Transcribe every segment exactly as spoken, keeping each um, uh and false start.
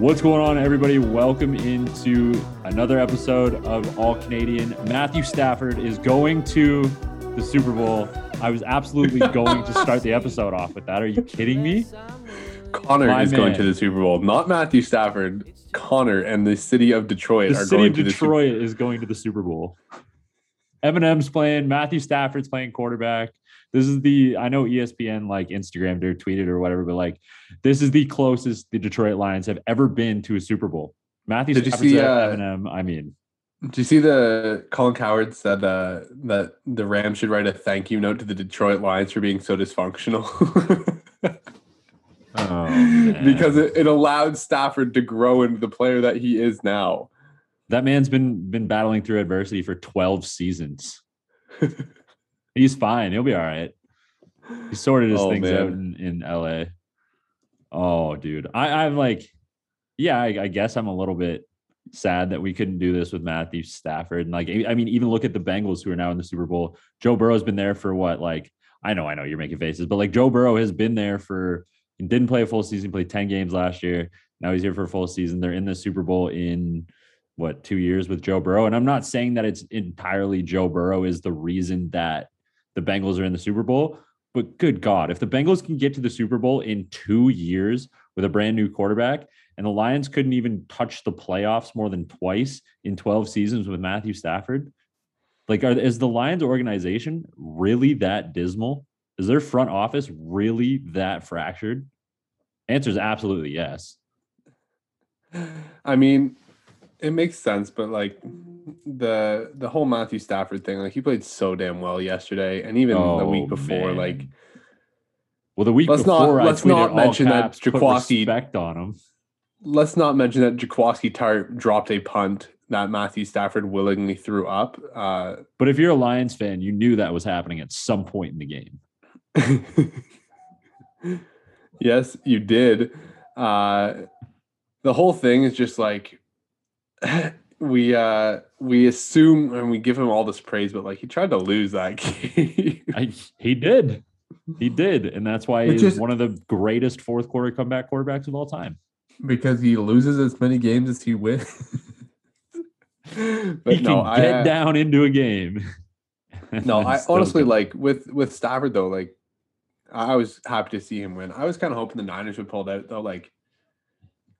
What's going on, everybody? Welcome into another episode of All Canadian. Matthew Stafford is going to the Super Bowl. I was absolutely going to start the episode off with that. Are you kidding me? Connor My is man. going to the Super Bowl, not Matthew Stafford. Connor and the city of Detroit the are going to the Super Bowl. The city of Detroit is going to the Super Bowl. Eminem's playing. Matthew Stafford's playing quarterback. This is the, I know E S P N like Instagrammed or tweeted or whatever, but like this is the closest the Detroit Lions have ever been to a Super Bowl. Matthew did Stafford's you see, uh, Eminem, I mean. Did you see the Colin Coward said uh, that the Rams should write a thank you note to the Detroit Lions for being so dysfunctional? Oh, man. Because it, it allowed Stafford to grow into the player that he is now. That man's been been battling through adversity for twelve seasons. He's fine. He'll be all right. He sorted his oh, things man. out in, in L A. Oh, dude. I, I'm like, yeah, I, I guess I'm a little bit sad that we couldn't do this with Matthew Stafford. And like, I mean, even look at the Bengals who are now in the Super Bowl. Joe Burrow's been there for what? Like, I know, I know you're making faces, but like Joe Burrow has been there for, didn't play a full season, played ten games last year. Now he's here for a full season. They're in the Super Bowl in what, two years with Joe Burrow. And I'm not saying that it's entirely Joe Burrow is the reason that the Bengals are in the Super Bowl, but good God, if the Bengals can get to the Super Bowl in two years with a brand new quarterback and the Lions couldn't even touch the playoffs more than twice in twelve seasons with Matthew Stafford, like are, is the Lions organization really that dismal? Is their front office really that fractured? Answer is absolutely yes. I mean, it makes sense, but like the the whole Matthew Stafford thing, like he played so damn well yesterday, and even oh, the week before, man. like. Well, the week let's before, not, I let's not mention caps, that Jacquawsky respect on him. Let's not mention that Jacquawsky Tart dropped a punt that Matthew Stafford willingly threw up. Uh, but if you're a Lions fan, you knew that was happening at some point in the game. Yes, you did. Uh, the whole thing is just like. We uh we assume and we give him all this praise, but like he tried to lose that game. I, he did, he did, and that's why he's just one of the greatest fourth quarter comeback quarterbacks of all time. Because he loses as many games as he wins. but he no, can I, get down into a game. No, I honestly like with with Stafford though. Like I was happy to see him win. I was kind of hoping the Niners would pull that though. Like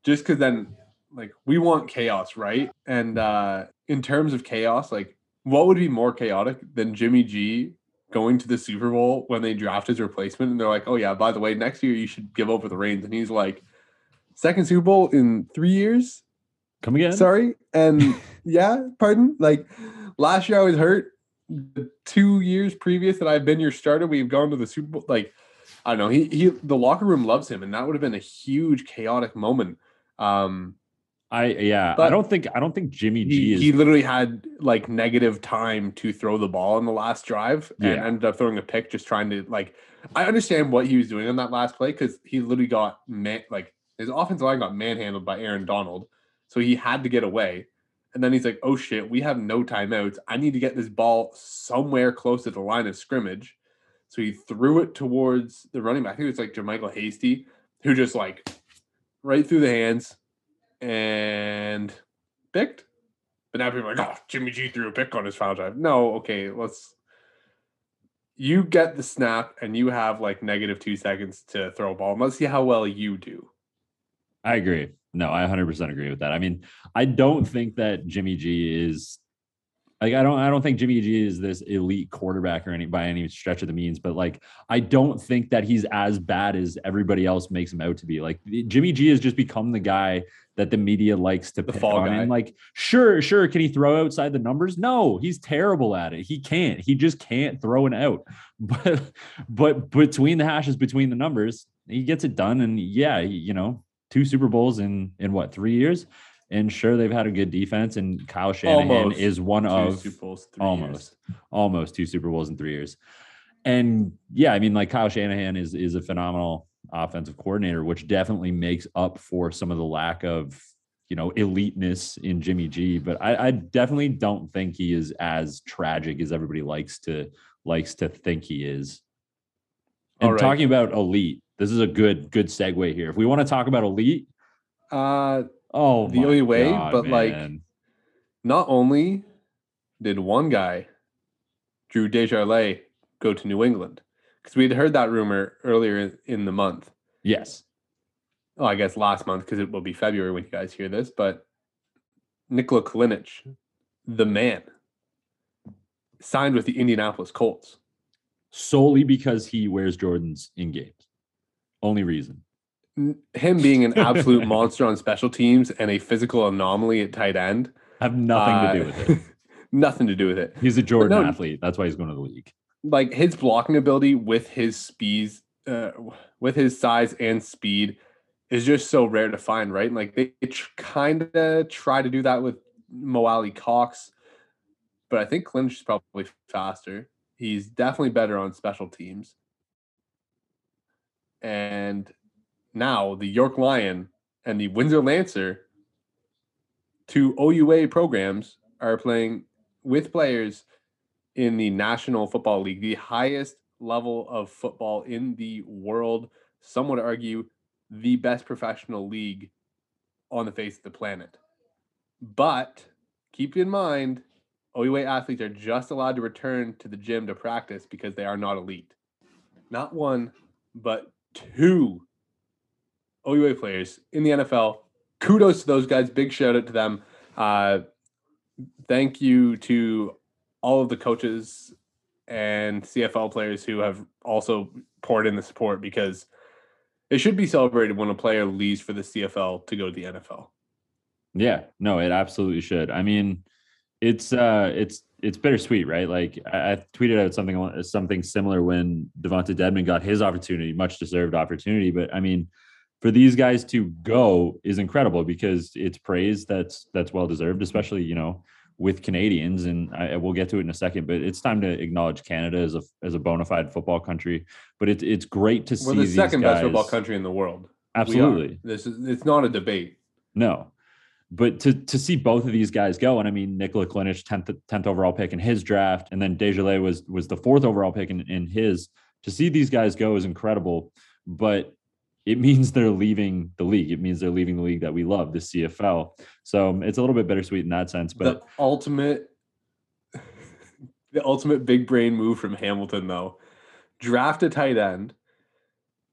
just because then. Like, we want chaos, right? And uh, in terms of chaos, like, what would be more chaotic than Jimmy G going to the Super Bowl when they draft his replacement? And they're like, oh, yeah, by the way, next year you should give over the reins. And he's like, second Super Bowl in three years? Come again? Sorry. And yeah, pardon? Like, last year I was hurt. The two years previous that I've been your starter, we've gone to the Super Bowl. Like, I don't know. He, he the locker room loves him, and that would have been a huge chaotic moment. Um I yeah, but I don't think I don't think Jimmy G he, is he literally had like negative time to throw the ball in the last drive yeah. and ended up throwing a pick just trying to like I understand what he was doing on that last play because he literally got man, like his offensive line got manhandled by Aaron Donald. So he had to get away. And then he's like, oh shit, we have no timeouts. I need to get this ball somewhere close to the line of scrimmage. So he threw it towards the running back. I think it was like Jermichael Hasty, who just like right through the hands. And picked, but now people are like, oh, Jimmy G threw a pick on his final drive. No, okay, let's. You get the snap, and you have like negative two seconds to throw a ball. And let's see how well you do. I agree. No, I one hundred percent agree with that. I mean, I don't think that Jimmy G is like I don't. I don't think Jimmy G is this elite quarterback or any by any stretch of the means. But like, I don't think that he's as bad as everybody else makes him out to be. Like Jimmy G has just become the guy that the media likes to the pick on. And like, sure, sure. Can he throw outside the numbers? No, he's terrible at it. He can't, he just can't throw it out, but, but between the hashes, between the numbers, he gets it done. And yeah, he, you know, two Super Bowls in, in what, three years. And sure, they've had a good defense and Kyle Shanahan almost is one of Super Bowls, three almost, years. almost two Super Bowls in three years. And yeah, I mean like Kyle Shanahan is, is a phenomenal offensive coordinator, which definitely makes up for some of the lack of, you know, eliteness in Jimmy G. But I, I definitely don't think he is as tragic as everybody likes to likes to think he is. And All right. talking about elite, this is a good good segue here. If we want to talk about elite, uh, oh, the O U A, God, but man. Like, not only did one guy, Drew Desjarlais, go to New England, because we had heard that rumor earlier in the month. Yes. Oh, I guess last month, because it will be February when you guys hear this, but Nikola Kalinic, the man, signed with the Indianapolis Colts. Solely because he wears Jordans in games. Only reason. Him being an absolute monster on special teams and a physical anomaly at tight end. Have nothing uh, to do with it. Nothing to do with it. He's a Jordan no, athlete. That's why he's going to the league. Like, his blocking ability with his speeds, uh, with his size and speed is just so rare to find, right? Like, they tr- kind of try to do that with Mo Ali Cox, but I think Clinch is probably faster. He's definitely better on special teams. And now the York Lion and the Windsor Lancer, two O U A programs, are playing with players in the National Football League, the highest level of football in the world. Some would argue the best professional league on the face of the planet. But keep in mind, O U A athletes are just allowed to return to the gym to practice because they are not elite. Not one, but two O U A players in the N F L. Kudos to those guys. Big shout out to them. Uh, thank you to all of the coaches and C F L players who have also poured in the support, because it should be celebrated when a player leaves for the C F L to go to the N F L. Yeah, no, it absolutely should. I mean, it's uh, it's it's bittersweet, right? Like, I, I tweeted out something something similar when Devonta Dedmon got his opportunity, much deserved opportunity. But I mean, for these guys to go is incredible, because it's praise that's that's well deserved, especially, you know, with Canadians, and I, we'll get to it in a second, but it's time to acknowledge Canada as a as a bona fide football country. But it's it's great to see We're the these second guys. Best football country in the world. Absolutely, this is it's not a debate. No, but to to see both of these guys go, and I mean Nikola Kalinic, tenth tenth overall pick in his draft, and then Desjarlais was was the fourth overall pick in, in his. To see these guys go is incredible, but it means they're leaving the league. It means they're leaving the league that we love, the C F L. So it's a little bit bittersweet in that sense. But the ultimate, the ultimate big brain move from Hamilton, though, draft a tight end,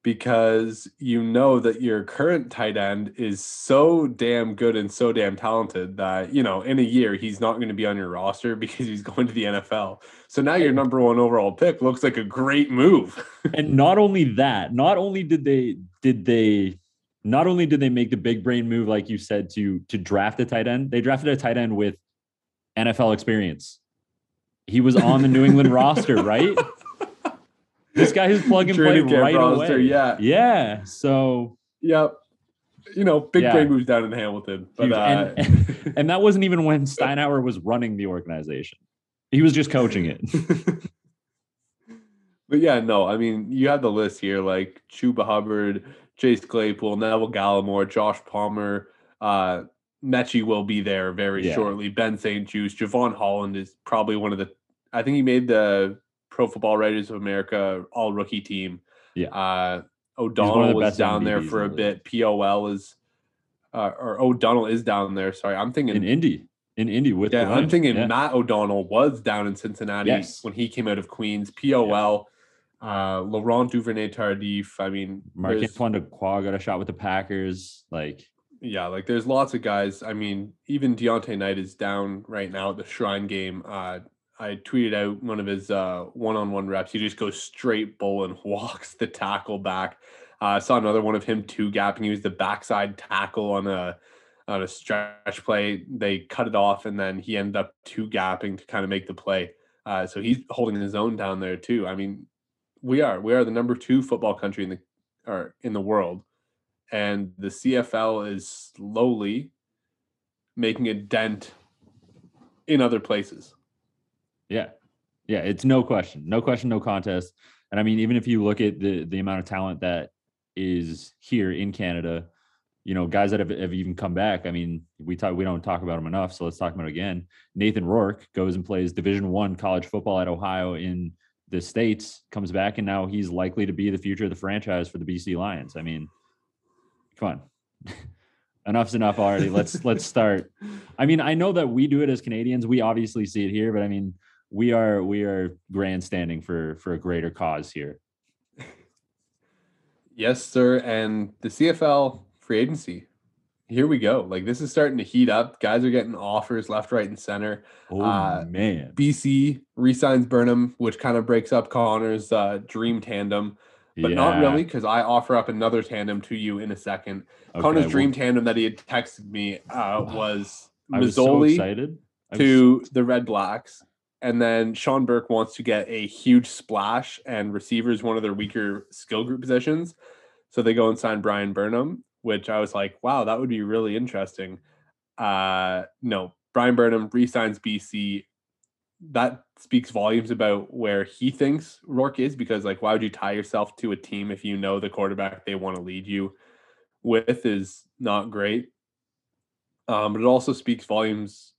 because you know that your current tight end is so damn good and so damn talented that, you know, in a year he's not going to be on your roster because he's going to the N F L. So now your number one overall pick looks like a great move. And not only that, not only did they did they not only did they make the big brain move, like you said, to to draft a tight end, they drafted a tight end with N F L experience. He was on the New England roster, right? This guy is plug and play right roster, away. Yeah. Yeah. So. Yep. You know, big yeah. brain moves down in Hamilton. But, uh, and, and, and that wasn't even when Steinauer was running the organization. He was just coaching it. But yeah, no, I mean, you have the list here, like Chuba Hubbard, Chase Claypool, Neville Gallimore, Josh Palmer, uh, Mechie will be there very yeah. shortly. Ben Saint Juste, Javon Holland is probably one of the, I think he made the Pro Football Writers of America all rookie team. Yeah. Uh, O'Donnell was down M V Ps there for a bit. P O L is, uh, or O'Donnell is down there. Sorry, I'm thinking in Indy. In Indy with yeah, I'm thinking yeah. Matt O'Donnell was down in Cincinnati yes. when he came out of Queens. P O L, yeah. uh, Laurent Duvernay-Tardif. I mean, Marc-Antoine Dequoy got a shot with the Packers. Like, yeah, like there's lots of guys. I mean, even Deontay Knight is down right now at the Shrine game. Uh, I tweeted out one of his uh, one-on-one reps. He just goes straight bull and walks the tackle back. I uh, saw another one of him two-gapping. He was the backside tackle on a on a stretch play. They cut it off, and then he ended up two-gapping to kind of make the play. Uh, so he's holding his own down there too. I mean, we are we are the number two football country in the or in the world, and the C F L is slowly making a dent in other places. Yeah. Yeah. It's no question, no question, no contest. And I mean, even if you look at the the amount of talent that is here in Canada, you know, guys that have, have even come back. I mean, we talk, we don't talk about them enough. So let's talk about it again. Nathan Rourke goes and plays Division One college football at Ohio in the States, comes back, and now he's likely to be the future of the franchise for the B C Lions. I mean, come on. enough's enough already. Let's let's start. I mean, I know that we do it as Canadians. We obviously see it here, but I mean, we are we are grandstanding for for a greater cause here. Yes, sir. And the C F L free agency. Here we go. Like, this is starting to heat up. Guys are getting offers left, right, and center. Oh, uh, man. B C re-signs Burnham, which kind of breaks up Connor's uh, dream tandem. But yeah. not really, because I offer up another tandem to you in a second. Okay, Connor's dream well, tandem that he had texted me uh, was Masoli so to so the Red Blacks. And then Sean Burke wants to get a huge splash, and receiver is one of their weaker skill group positions. So they go and sign Brian Burnham, which I was like, wow, that would be really interesting. Uh, no, Brian Burnham re-signs B C. That speaks volumes about where he thinks Rourke is, because, like, why would you tie yourself to a team if you know the quarterback they want to lead you with is not great? Um, but it also speaks volumes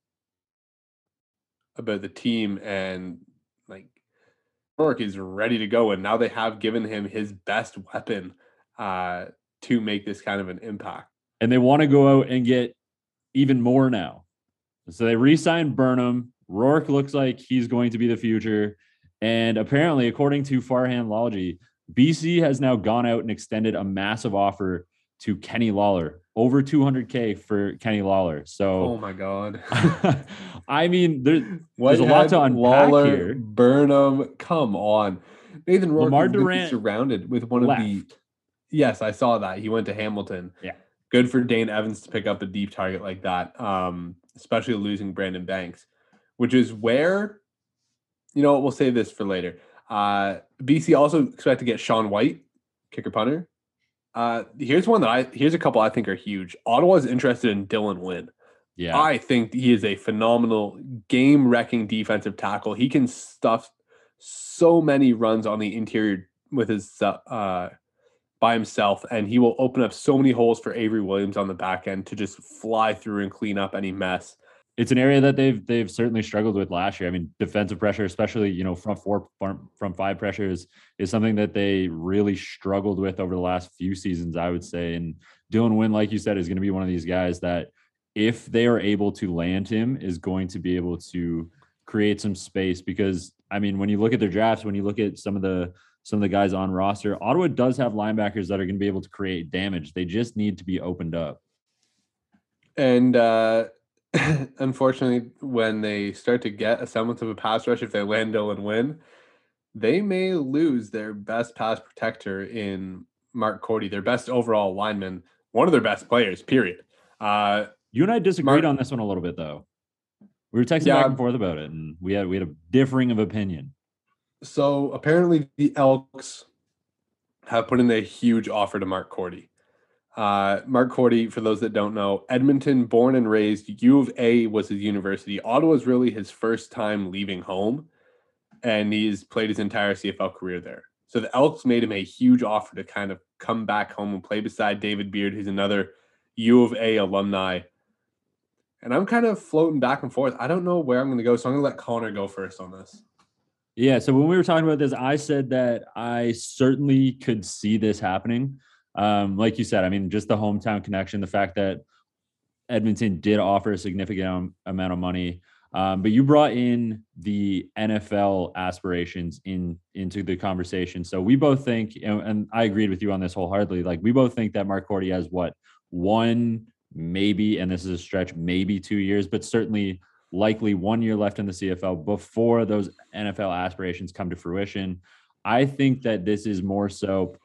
about the team, and like Rourke is ready to go, and now they have given him his best weapon uh, to make this kind of an impact. And they want to go out and get even more now. So they re-signed Burnham. Rourke looks like he's going to be the future. And apparently, according to Farhan Lalji, B C has now gone out and extended a massive offer to Kenny Lawler, over two hundred K for Kenny Lawler. So, oh my God. I mean, there, there's a lot to unpack Lawler, here. Burnham, come on. Nathan Rourke Lamar Durant surrounded with one left. of the. Yes, I saw that. He went to Hamilton. Yeah. Good for Dane Evans to pick up a deep target like that, um, especially losing Brandon Banks, which is where, you know what, we'll save this for later. Uh, B C also expect to get Sean White, kicker punter. Uh, here's one that I, here's a couple I think are huge. Ottawa's interested in Dylan Wynn. Yeah. I think he is a phenomenal game-wrecking defensive tackle. He can stuff so many runs on the interior with his, uh, by himself, and he will open up so many holes for Avery Williams on the back end to just fly through and clean up any mess. It's an area that they've they've certainly struggled with last year. I mean, defensive pressure, especially, you know, front four, front five pressure is, is something that they really struggled with over the last few seasons, I would say. And Dylan Wynn, like you said, is going to be one of these guys that, if they are able to land him, is going to be able to create some space. Because, I mean, when you look at their drafts, when you look at some of the some of the guys on roster, Ottawa does have linebackers that are going to be able to create damage. They just need to be opened up. And, uh, unfortunately, when they start to get a semblance of a pass rush, if they land Dylan Wynn, they may lose their best pass protector in Mark Cody, their best overall lineman, one of their best players, period. Uh, you and I disagreed Mark, on this one a little bit, though. We were texting yeah, back and forth about it, and we had we had a differing of opinion. So apparently the Elks have put in a huge offer to Mark Cody. Uh, Mark Cordy, for those that don't know, Edmonton, born and raised, U of A was his university. Ottawa's really his first time leaving home, and he's played his entire C F L career there. So the Elks made him a huge offer to kind of come back home and play beside David Beard, who's another U of A alumni. And I'm kind of floating back and forth. I don't know where I'm going to go, so I'm going to let Connor go first on this. Yeah, so when we were talking about this, I said that I certainly could see this happening. Um, like you said, I mean, just the hometown connection, the fact that Edmonton did offer a significant amount of money, um, but you brought in the N F L aspirations in into the conversation. So we both think, and, and I agreed with you on this wholeheartedly, like we both think that Mark Cordy has what, one, maybe, and this is a stretch, maybe two years, but certainly likely one year left in the C F L before those N F L aspirations come to fruition. I think that this is more so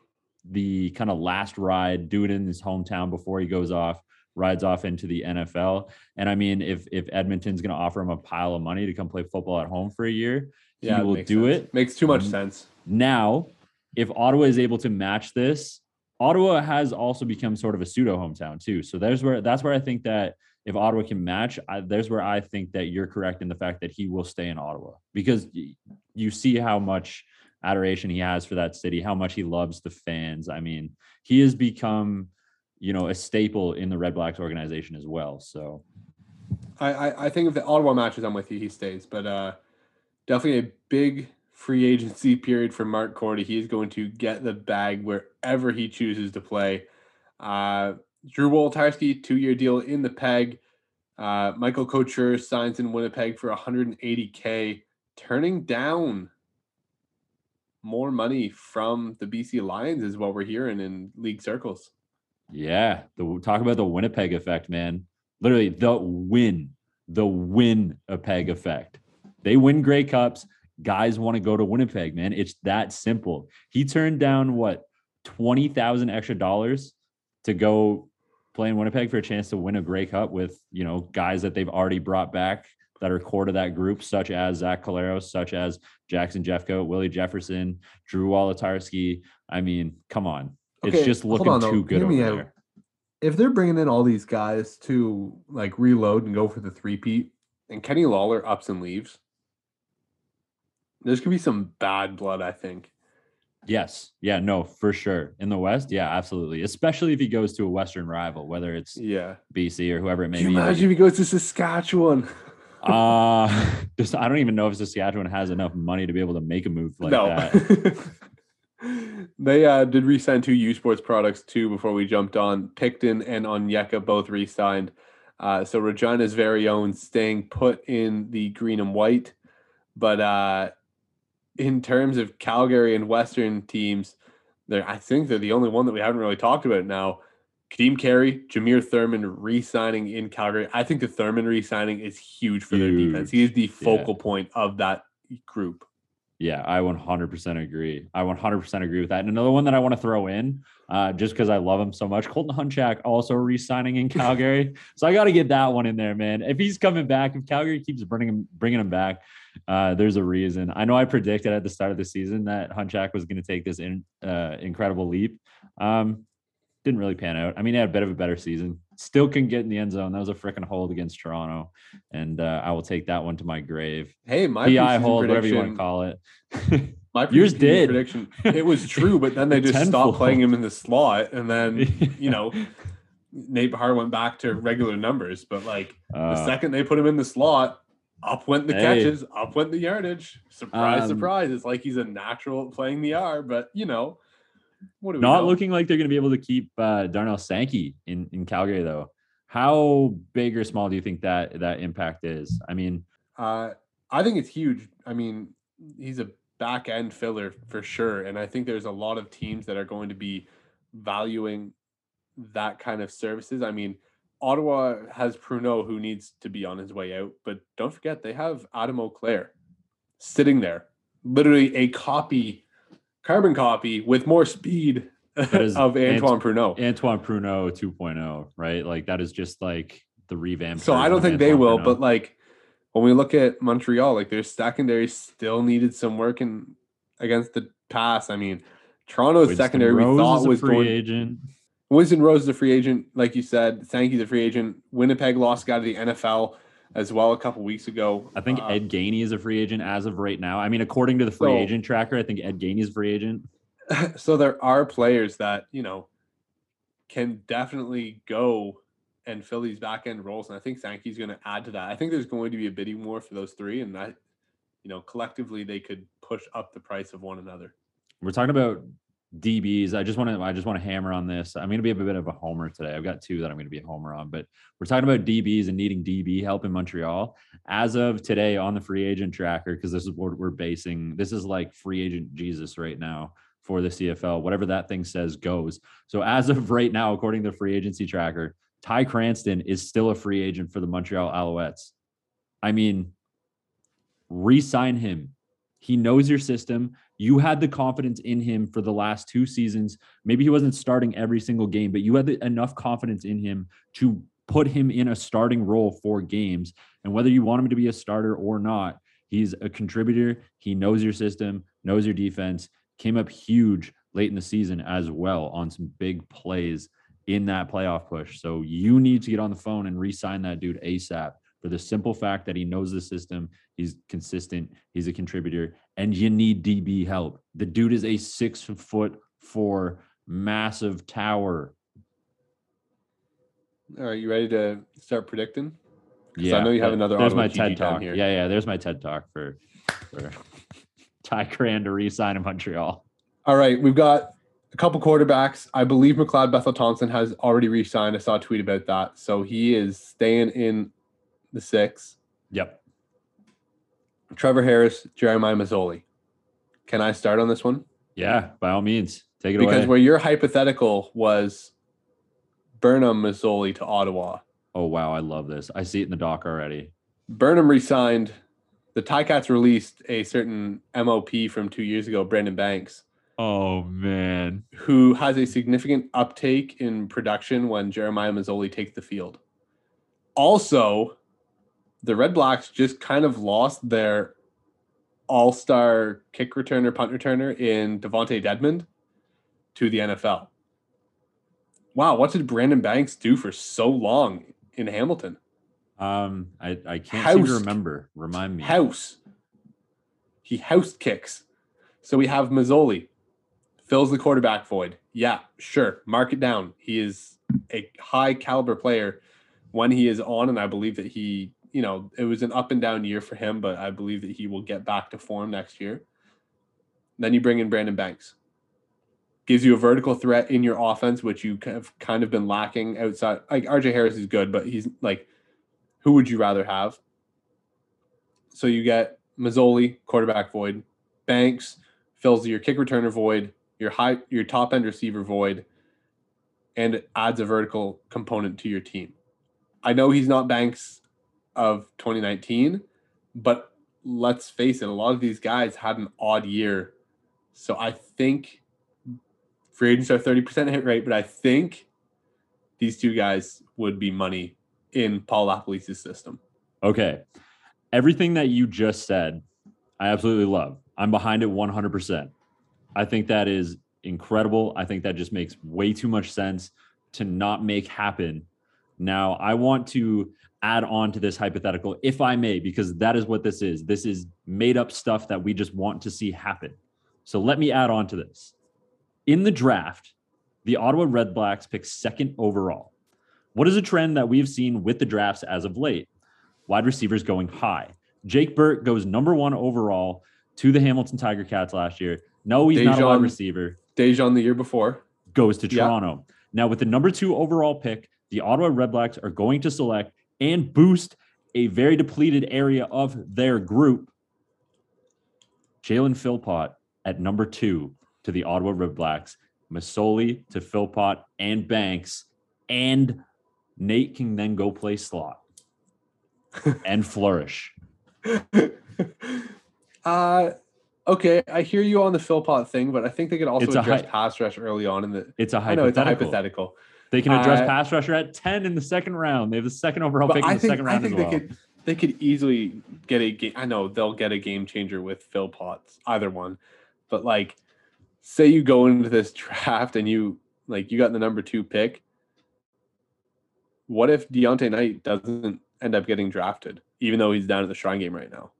the kind of last ride, do it in his hometown before he goes off, rides off into the N F L. And I mean, if if Edmonton's going to offer him a pile of money to come play football at home for a year, yeah, he will do sense. it. Makes too much um, sense. Now, if Ottawa is able to match this, Ottawa has also become sort of a pseudo hometown too. So there's where that's where I think that if Ottawa can match, I, there's where I think that you're correct in the fact that he will stay in Ottawa, because you see how much adoration he has for that city, how much he loves the fans. I mean, he has become, you know, a staple in the Red Blacks organization as well. So I, I, I think if the Ottawa matches, I'm with you, he stays. But uh, definitely a big free agency period for Mark Cordy. He is going to get the bag wherever he chooses to play. Uh, Drew Woltarski, two-year deal in the Peg. Uh, Michael Couture signs in Winnipeg for one hundred eighty thousand dollars, turning down more money from the B C Lions is what we're hearing in league circles. Yeah. The, talk about the Winnipeg effect, man. Literally the win, the Winnipeg effect. They win Grey Cups. Guys want to go to Winnipeg, man. It's that simple. He turned down, what, twenty thousand dollars extra dollars to go play in Winnipeg for a chance to win a Grey Cup with, you know, guys that they've already brought back that are core to that group, such as Zach Calero, such as Jackson Jeffcoat, Willie Jefferson, Drew Wolotarski. I mean, come on. Okay, it's just looking on, too though. good Hear over there. If they're bringing in all these guys to, like, reload and go for the three-peat, and Kenny Lawler ups and leaves, there's going to be some bad blood, I think. Yes. Yeah, no, for sure. In the West? Yeah, absolutely. Especially if he goes to a Western rival, whether it's yeah. B C or whoever it may Can be. Imagine if he goes to Saskatchewan. Uh, just I don't even know if Saskatchewan has enough money to be able to make a move like no. that. They uh, did re-sign two U Sports products, too, before we jumped on. Picton and Onyeka both re-signed. Uh, so Regina's very own staying put in the green and white. But uh, in terms of Calgary and Western teams, they're, I think they're the only one that we haven't really talked about now. Kadeem Carey, Jameer Thurman re-signing in Calgary. I think the Thurman re-signing is huge for huge. their defense. He is the focal yeah. point of that group. Yeah, I one hundred percent agree. I one hundred percent agree with that. And another one that I want to throw in, uh, just because I love him so much, Colton Hunchak also re-signing in Calgary. So I got to get that one in there, man. If he's coming back, if Calgary keeps bringing him, bringing him back, uh, there's a reason. I know I predicted at the start of the season that Hunchak was going to take this in, uh, incredible leap. Um, Didn't really pan out. I mean, he had a bit of a better season. Still couldn't get in the end zone. That was a freaking hold against Toronto. And uh, I will take that one to my grave. Hey, my P I hold, whatever you want to call it. My Yours did. prediction, it was true, but then they just tenfold. stopped playing him in the slot. And then, you know, Nate Bahar went back to regular numbers. But, like, uh, the second they put him in the slot, up went the hey. catches, up went the yardage. Surprise, um, surprise. It's like he's a natural playing the R, but, you know. What Not know? looking like they're going to be able to keep uh, Darnell Sankey in, in Calgary, though. How big or small do you think that that impact is? I mean, uh, I think it's huge. I mean, he's a back end filler for sure. And I think there's a lot of teams that are going to be valuing that kind of services. I mean, Ottawa has Pruneau, who needs to be on his way out. But don't forget, they have Adam Eau Claire sitting there, literally a copy. Carbon copy with more speed of Antoine Ant- Pruneau. Antoine Pruneau two point oh, right? Like, that is just, like, the revamp. So I don't think Antoine they will, Pruneau. But, like, when we look at Montreal, like, their secondary still needed some work in, against the pass. I mean, Toronto's Winston secondary Rose we thought was free going, agent. Winston Rose is a free agent, like you said. Sankey's a free agent. Winnipeg lost guy to the N F L as well a couple weeks ago. I think Ed Gainey is a free agent as of right now. I mean, according to the free so, agent tracker, I think Ed Gainey is a free agent. So there are players that, you know, can definitely go and fill these back-end roles, and I think Sankey's going to add to that. I think there's going to be a bidding war for those three, and that, you know, collectively they could push up the price of one another. We're talking about D Bs. I just want to I just want to hammer on this. I'm going to be a bit of a homer today. I've got two that I'm going to be a homer on, but we're talking about D Bs and needing D B help in Montreal. As of today on the free agent tracker, because this is what we're basing. This is like free agent Jesus right now for the C F L. Whatever that thing says goes. So as of right now, according to the free agency tracker, Ty Cranston is still a free agent for the Montreal Alouettes. I mean, re-sign him. He knows your system. You had the confidence in him for the last two seasons. Maybe he wasn't starting every single game, but you had the, enough confidence in him to put him in a starting role for games. And whether you want him to be a starter or not, he's a contributor. He knows your system, knows your defense, came up huge late in the season as well on some big plays in that playoff push. So you need to get on the phone and re-sign that dude ASAP, for the simple fact that he knows the system, he's consistent, he's a contributor, and you need D B help. The dude is a six foot four massive tower. All right, you ready to start predicting? Yeah, I know you have another. There's my T E D talk here. Yeah, yeah. There's my T E D talk for, for Ty Cran to re-sign in Montreal. All right, we've got a couple quarterbacks. I believe McLeod Bethel-Thompson has already re-signed. I saw a tweet about that. So he is staying in the six. Yep. Trevor Harris, Jeremiah Masoli. Can I start on this one? Yeah, by all means. Take it because away. Because where your hypothetical was Burnham, Masoli to Ottawa. Oh, wow. I love this. I see it in the doc already. Burnham re-signed. The Ticats released a certain M O P from two years ago, Brandon Banks. Oh, man. Who has a significant uptake in production when Jeremiah Masoli takes the field. Also, the Red Blacks just kind of lost their all-star kick returner, punt returner in Devontae Dedmond to the N F L. Wow, what did Brandon Banks do for so long in Hamilton? Um, I, I can't housed. seem to remember. Remind me. House. He housed kicks. So we have Masoli. Fills the quarterback void. Yeah, sure. Mark it down. He is a high caliber player when he is on, and I believe that he, you know, it was an up and down year for him, but I believe that he will get back to form next year. Then you bring in Brandon Banks. Gives you a vertical threat in your offense, which you have kind of been lacking outside. Like, R J Harris is good, but he's like, who would you rather have? So you get Masoli, quarterback void. Banks fills your kick returner void, your high, your top end receiver void, and it adds a vertical component to your team. I know he's not Banks of twenty nineteen, but let's face it, a lot of these guys had an odd year. So I think free agents are thirty percent hit rate, but I think these two guys would be money in Paul Lapolice's system. Okay. Everything that you just said, I absolutely love. I'm behind it one hundred percent. I think that is incredible. I think that just makes way too much sense to not make happen. Now, I want to add on to this hypothetical, if I may, because that is what this is. This is made up stuff that we just want to see happen. So let me add on to this. In the draft, the Ottawa Red Blacks pick second overall. What is a trend that we've seen with the drafts as of late? Wide receivers going high. Jake Burt goes number one overall to the Hamilton Tiger Cats last year. No, he's Dejan, not a wide receiver. Dejan the year before. Goes to Toronto. Yeah. Now, with the number two overall pick, the Ottawa Red Blacks are going to select and boost a very depleted area of their group. Jalen Philpott at number two to the Ottawa Red Blacks. Masoli to Philpott and Banks. And Nate can then go play slot and flourish. Uh, okay, I hear you on the Philpott thing, but I think they could also it's address hi- pass rush early on. In the it's a hypothetical. I know, it's a hypothetical. They can address uh, pass rusher at ten in the second round. They have the second overall pick in I the think, second round I think as they well. Could, they could easily get a game. I know they'll get a game changer with Philpott, either one. But like, say you go into this draft and you like you got the number two pick. What if Deontay Knight doesn't end up getting drafted, even though he's down at the Shrine game right now?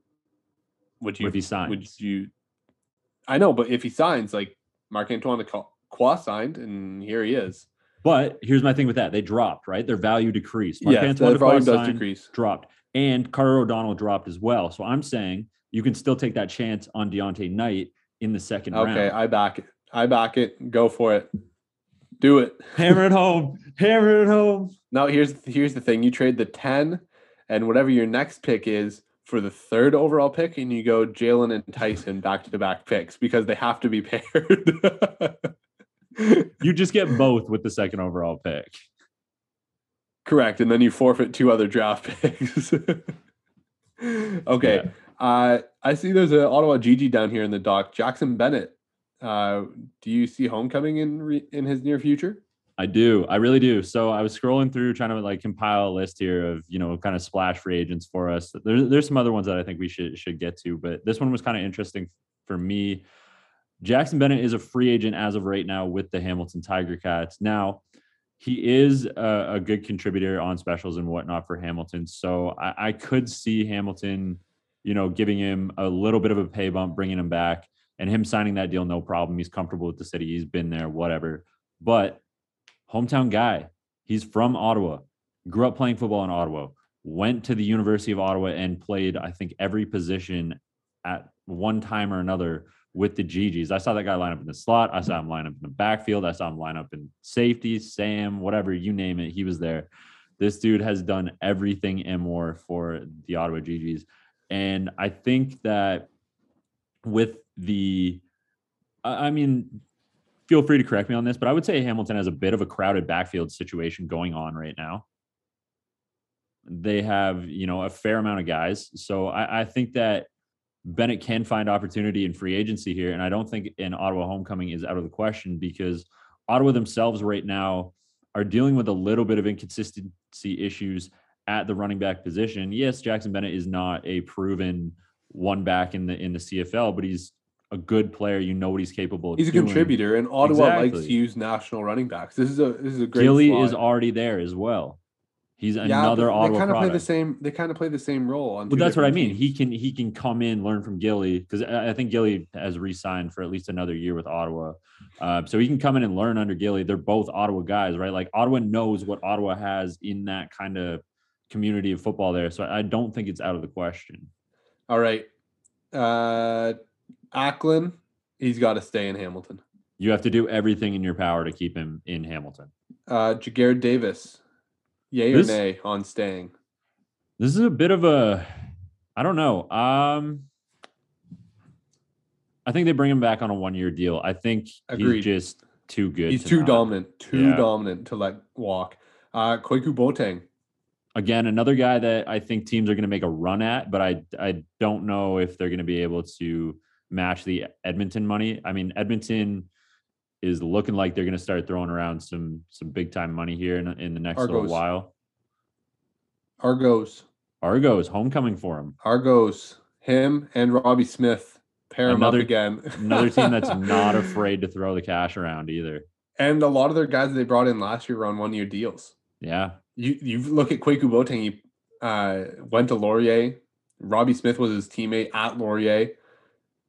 Would you? If he signs? Would you? I know, but if he signs, like Marc-Antoine Qua signed, and here he is. But here's my thing with that: they dropped, right? Their value decreased. Marc-Antoine yeah, their value does signed, decrease. Dropped, and Carter O'Donnell dropped as well. So I'm saying you can still take that chance on Deontay Knight in the second okay, round. Okay, I back it. I back it. Go for it. Do it. Hammer it home. Hammer it home. Now, here's here's the thing. You trade the ten and whatever your next pick is for the third overall pick, and you go Jalen and Tyson back-to-back picks because they have to be paired. You just get both with the second overall pick. Correct. And then you forfeit two other draft picks. Okay. Yeah. Uh, I see there's an Ottawa Gigi down here in the dock. Jackson Bennett. Uh, do you see homecoming in re- in his near future? I do. I really do. So I was scrolling through trying to like compile a list here of, you know, kind of splash free agents for us. There's, there's some other ones that I think we should, should get to, but this one was kind of interesting for me. Jackson Bennett is a free agent as of right now with the Hamilton Tiger Cats. Now he is a, a good contributor on specials and whatnot for Hamilton. So I, I could see Hamilton, you know, giving him a little bit of a pay bump, bringing him back. And him signing that deal, no problem. He's comfortable with the city. He's been there, whatever. But hometown guy, he's from Ottawa, grew up playing football in Ottawa, went to the University of Ottawa and played, I think, every position at one time or another with the G Gs. I saw that guy line up in the slot. I saw him line up in the backfield. I saw him line up in safety, Sam, whatever, you name it. He was there. This dude has done everything and more for the Ottawa G Gs. And I think that with the, I mean, feel free to correct me on this, but I would say Hamilton has a bit of a crowded backfield situation going on right now. They have, you know, a fair amount of guys. So I, I think that Bennett can find opportunity in free agency here. And I don't think an Ottawa homecoming is out of the question, because Ottawa themselves right now are dealing with a little bit of inconsistency issues at the running back position. Yes, Jackson Bennett is not a proven one back in the in the C F L, but he's a good player. You know what he's capable of. He's a doing. contributor, and Ottawa exactly. likes to use national running backs. This is a this is a great. Gilly slide. is already there as well. He's yeah, another Ottawa. They kind of product. play the same. They kind of play the same role. On but that's what I mean. Teams. He can he can come in, learn from Gilly, because I think Gilly has re-signed for at least another year with Ottawa, uh, so he can come in and learn under Gilly. They're both Ottawa guys, right? Like Ottawa knows what Ottawa has in that kind of community of football there. So I don't think it's out of the question. All right. Uh, Ackland, he's got to stay in Hamilton. You have to do everything in your power to keep him in Hamilton. Uh, Jagger Davis, yay this, or nay on staying? This is a bit of a, I don't know. Um, I think they bring him back on a one-year deal. I think Agreed. he's just too good. He's to too not. dominant, too yeah. dominant to let walk. Uh, Kweku Boateng. Again, another guy that I think teams are going to make a run at, but I, I don't know if they're going to be able to match the Edmonton money. I mean, Edmonton is looking like they're going to start throwing around some some big time money here in, in the next Argos. little while. Argos. Argos, homecoming for him. Argos, him and Robbie Smith pair another, him up again. Another team that's not afraid to throw the cash around either. And a lot of their guys that they brought in last year were on one-year deals. Yeah. You you look at Kweku Boateng, he uh, went to Laurier. Robbie Smith was his teammate at Laurier.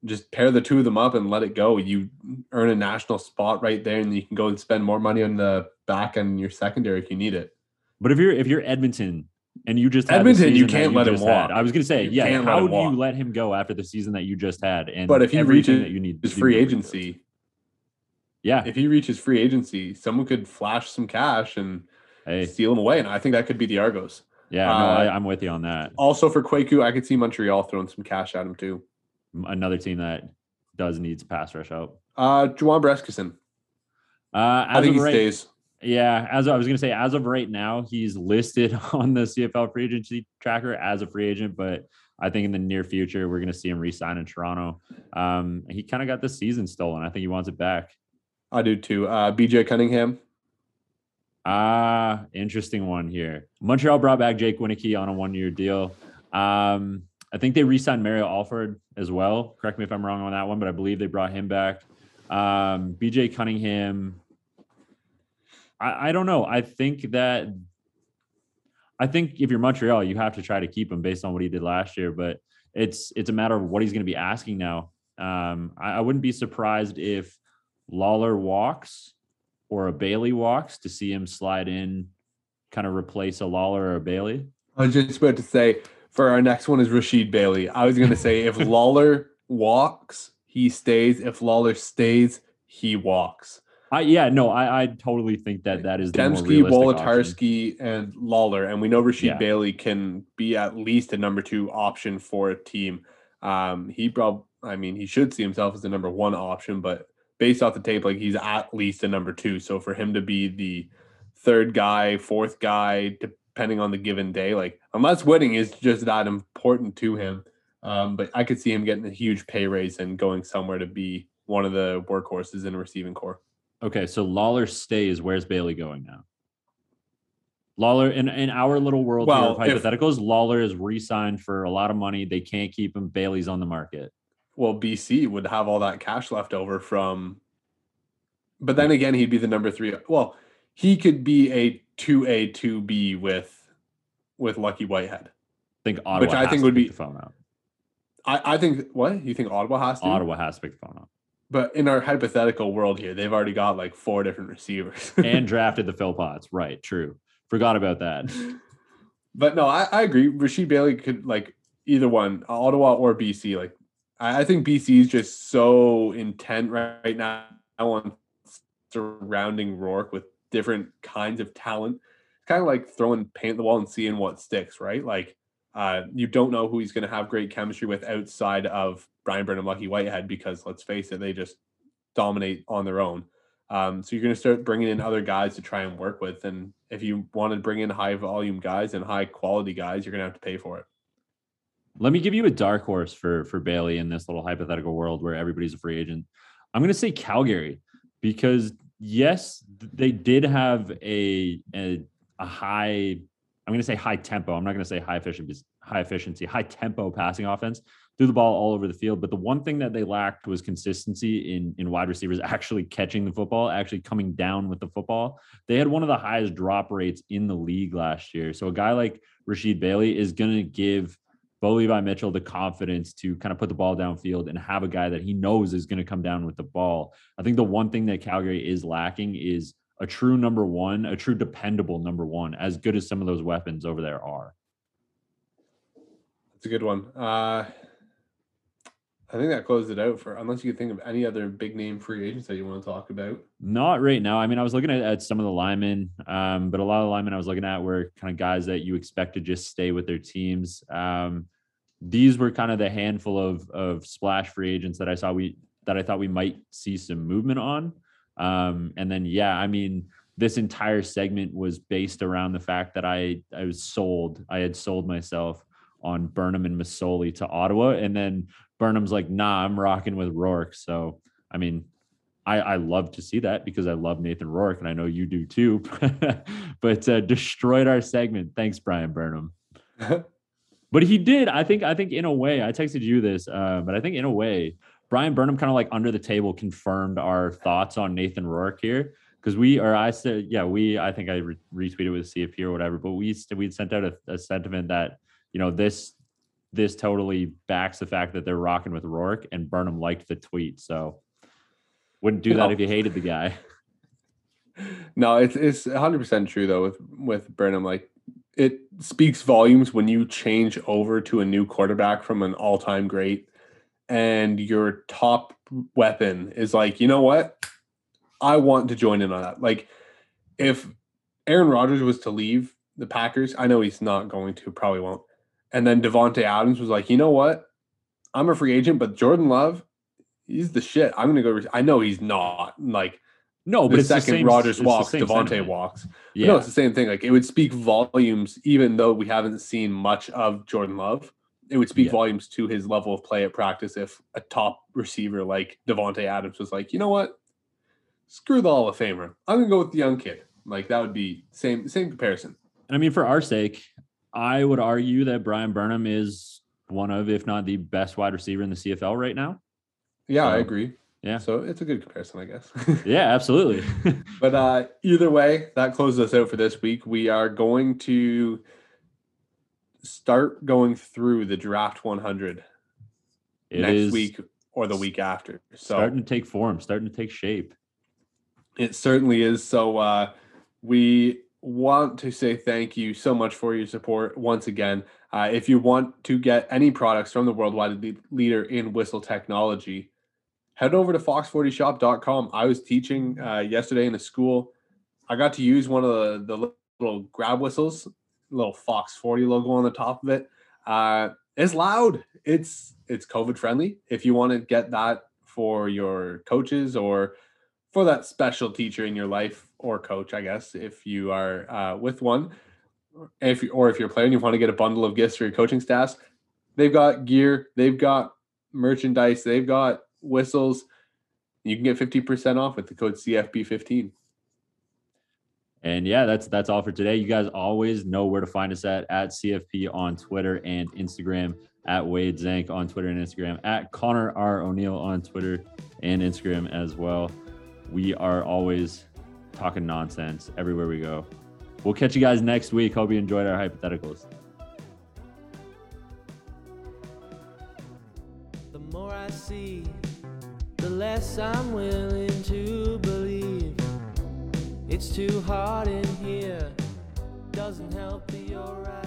Just pair the two of them up and let it go. You earn a national spot right there, and you can go and spend more money on the back and your secondary if you need it. But if you're if you're Edmonton and you just had Edmonton, you can't you let him walk. Had, I was going to say, you yeah. How do you let him go after the season that you just had? And but if he reaches that you need is free agency, reaches. yeah. If he reaches free agency, someone could flash some cash and. Hey. Steal him away, and I think that could be the Argos. Yeah, no, uh, I, I'm with you on that. Also for Kweku, I could see Montreal throwing some cash at him too. Another team that does needs pass rush out. Uh, Juwan Breskison. Uh, I think he right, stays. Yeah, as I was going to say, as of right now, he's listed on the C F L free agency tracker as a free agent, but I think in the near future, we're going to see him re-sign in Toronto. Um, he kind of got this season stolen. I think he wants it back. I do too. Uh, B J Cunningham. Ah, uh, interesting one here. Montreal brought back Jake Winicky on a one-year deal. Um, I think they re-signed Mario Alford as well. Correct me if I'm wrong on that one, but I believe they brought him back. Um, B J Cunningham, I, I don't know. I think that I think if you're Montreal, you have to try to keep him based on what he did last year. But it's it's a matter of what he's going to be asking now. Um, I, I wouldn't be surprised if Lawler walks. Or a Bailey walks to see him slide in, kind of replace a Lawler or a Bailey. I was just about to say, for our next one is Rashid Bailey. I was going to say, if Lawler walks, he stays. If Lawler stays, he walks. I Yeah, no, I, I totally think that that is the Dembski, more realistic Bolotarski, option. And Lawler. And we know Rashid yeah. Bailey can be at least a number two option for a team. Um, he probably, I mean, he should see himself as the number one option, but based off the tape, like he's at least a number two. So for him to be the third guy, fourth guy, depending on the given day, like unless winning is just that important to him. Um, but I could see him getting a huge pay raise and going somewhere to be one of the workhorses in the receiving corps. Okay. So Lawler stays. Where's Bailey going now? Lawler in, in our little world well, here of hypotheticals, if, Lawler is re-signed for a lot of money. They can't keep him. Bailey's on the market. Well, B C would have all that cash left over from, but then again, he'd be the number three. Well, he could be a two A, two B with, with Lucky Whitehead. I think Ottawa which I has think to would pick be, the phone up. I, I think, what? You think Ottawa has to? Ottawa has to pick the phone up. But in our hypothetical world here, they've already got like four different receivers. And drafted the Philpotts. Right, true. Forgot about that. But no, I, I agree. Rashid Bailey could like either one, Ottawa or B C, like, I think B C is just so intent right now on surrounding Rourke with different kinds of talent. It's kind of like throwing paint at the wall and seeing what sticks, right? Like, uh, you don't know who he's going to have great chemistry with outside of Brian Burnham, Lucky Whitehead, because let's face it, they just dominate on their own. Um, so you're going to start bringing in other guys to try and work with. And if you want to bring in high volume guys and high quality guys, you're going to have to pay for it. Let me give you a dark horse for, for Bailey in this little hypothetical world where everybody's a free agent. I'm going to say Calgary, because yes, they did have a, a, a high, I'm going to say high tempo. I'm not going to say high efficiency, high efficiency, high tempo passing offense, threw the ball all over the field. But the one thing that they lacked was consistency in, in wide receivers actually catching the football, actually coming down with the football. They had one of the highest drop rates in the league last year. So a guy like Rasheed Bailey is going to give Bo Levi Mitchell the confidence to kind of put the ball downfield and have a guy that he knows is going to come down with the ball. I think the one thing that Calgary is lacking is a true number one, a true dependable number one, as good as some of those weapons over there are. That's a good one. Uh, I think that closed it out for, unless you can think of any other big name free agents that you want to talk about. Not right now. I mean, I was looking at, at some of the linemen, um, but a lot of the linemen I was looking at were kind of guys that you expect to just stay with their teams. Um, These were kind of the handful of of splash free agents that I saw we that I thought we might see some movement on. Um, and then, yeah, I mean, this entire segment was based around the fact that I, I was sold. I had sold myself on Burnham and Masoli to Ottawa. And then Burnham's like, nah, I'm rocking with Rourke. So, I mean, I, I love to see that because I love Nathan Rourke, and I know you do too. But uh, destroyed our segment. Thanks, Brian Burnham. But he did. I think, I think in a way, I texted you this, uh, but I think in a way, Brian Burnham kind of like under the table confirmed our thoughts on Nathan Rourke here. Cause we, or I said, yeah, we, I think I re- retweeted with C F P or whatever, but we, we'd sent out a, a sentiment that, you know, this, this totally backs the fact that they're rocking with Rourke, and Burnham liked the tweet. So wouldn't do that no. if you hated the guy. No, it's, it's a hundred percent true though. With, with Burnham, like, it speaks volumes when you change over to a new quarterback from an all-time great and your top weapon is like, you know what? I want to join in on that. Like, if Aaron Rodgers was to leave the Packers, I know he's not going to, probably won't. And then Devontae Adams was like, you know what? I'm a free agent, but Jordan Love, he's the shit. I'm going to go. Re- I know he's not like, No, but the it's second the same, Rodgers walks, Devontae walks. Yeah. No, it's the same thing. Like, it would speak volumes, even though we haven't seen much of Jordan Love. It would speak yeah. volumes to his level of play at practice if a top receiver like Devontae Adams was like, you know what? Screw the Hall of Famer. I'm gonna go with the young kid. Like, that would be same same comparison. And I mean, for our sake, I would argue that Brian Burnham is one of, if not the best wide receiver in the C F L right now. Yeah, so. I agree. Yeah. So it's a good comparison, I guess. Yeah, absolutely. But uh, either way, that closes us out for this week. We are going to start going through the draft one hundred it next week or the week after. So starting to take form, starting to take shape. It certainly is. So uh, we want to say thank you so much for your support once again. Uh, if you want to get any products from the worldwide le- leader in whistle technology, head over to fox forty shop dot com. I was teaching uh, yesterday in a school. I got to use one of the, the little grab whistles, little Fox forty logo on the top of it. Uh, it's loud. It's it's COVID friendly. If you want to get that for your coaches or for that special teacher in your life, or coach, I guess, if you are uh, with one, if you, or if you're playing, you want to get a bundle of gifts for your coaching staffs, they've got gear, they've got merchandise, they've got whistles. You can get fifty percent off with the code C F B fifteen. And yeah, that's that's all for today. You guys always know where to find us at at C F P on Twitter and Instagram, at Wade Zank on Twitter and Instagram, at Connor R O'Neill on Twitter and Instagram as well. We are always talking nonsense everywhere we go. We'll catch you guys next week. Hope you enjoyed our hypotheticals. The more I see, the less I'm willing to believe. It's too hard in here, doesn't help that you're right.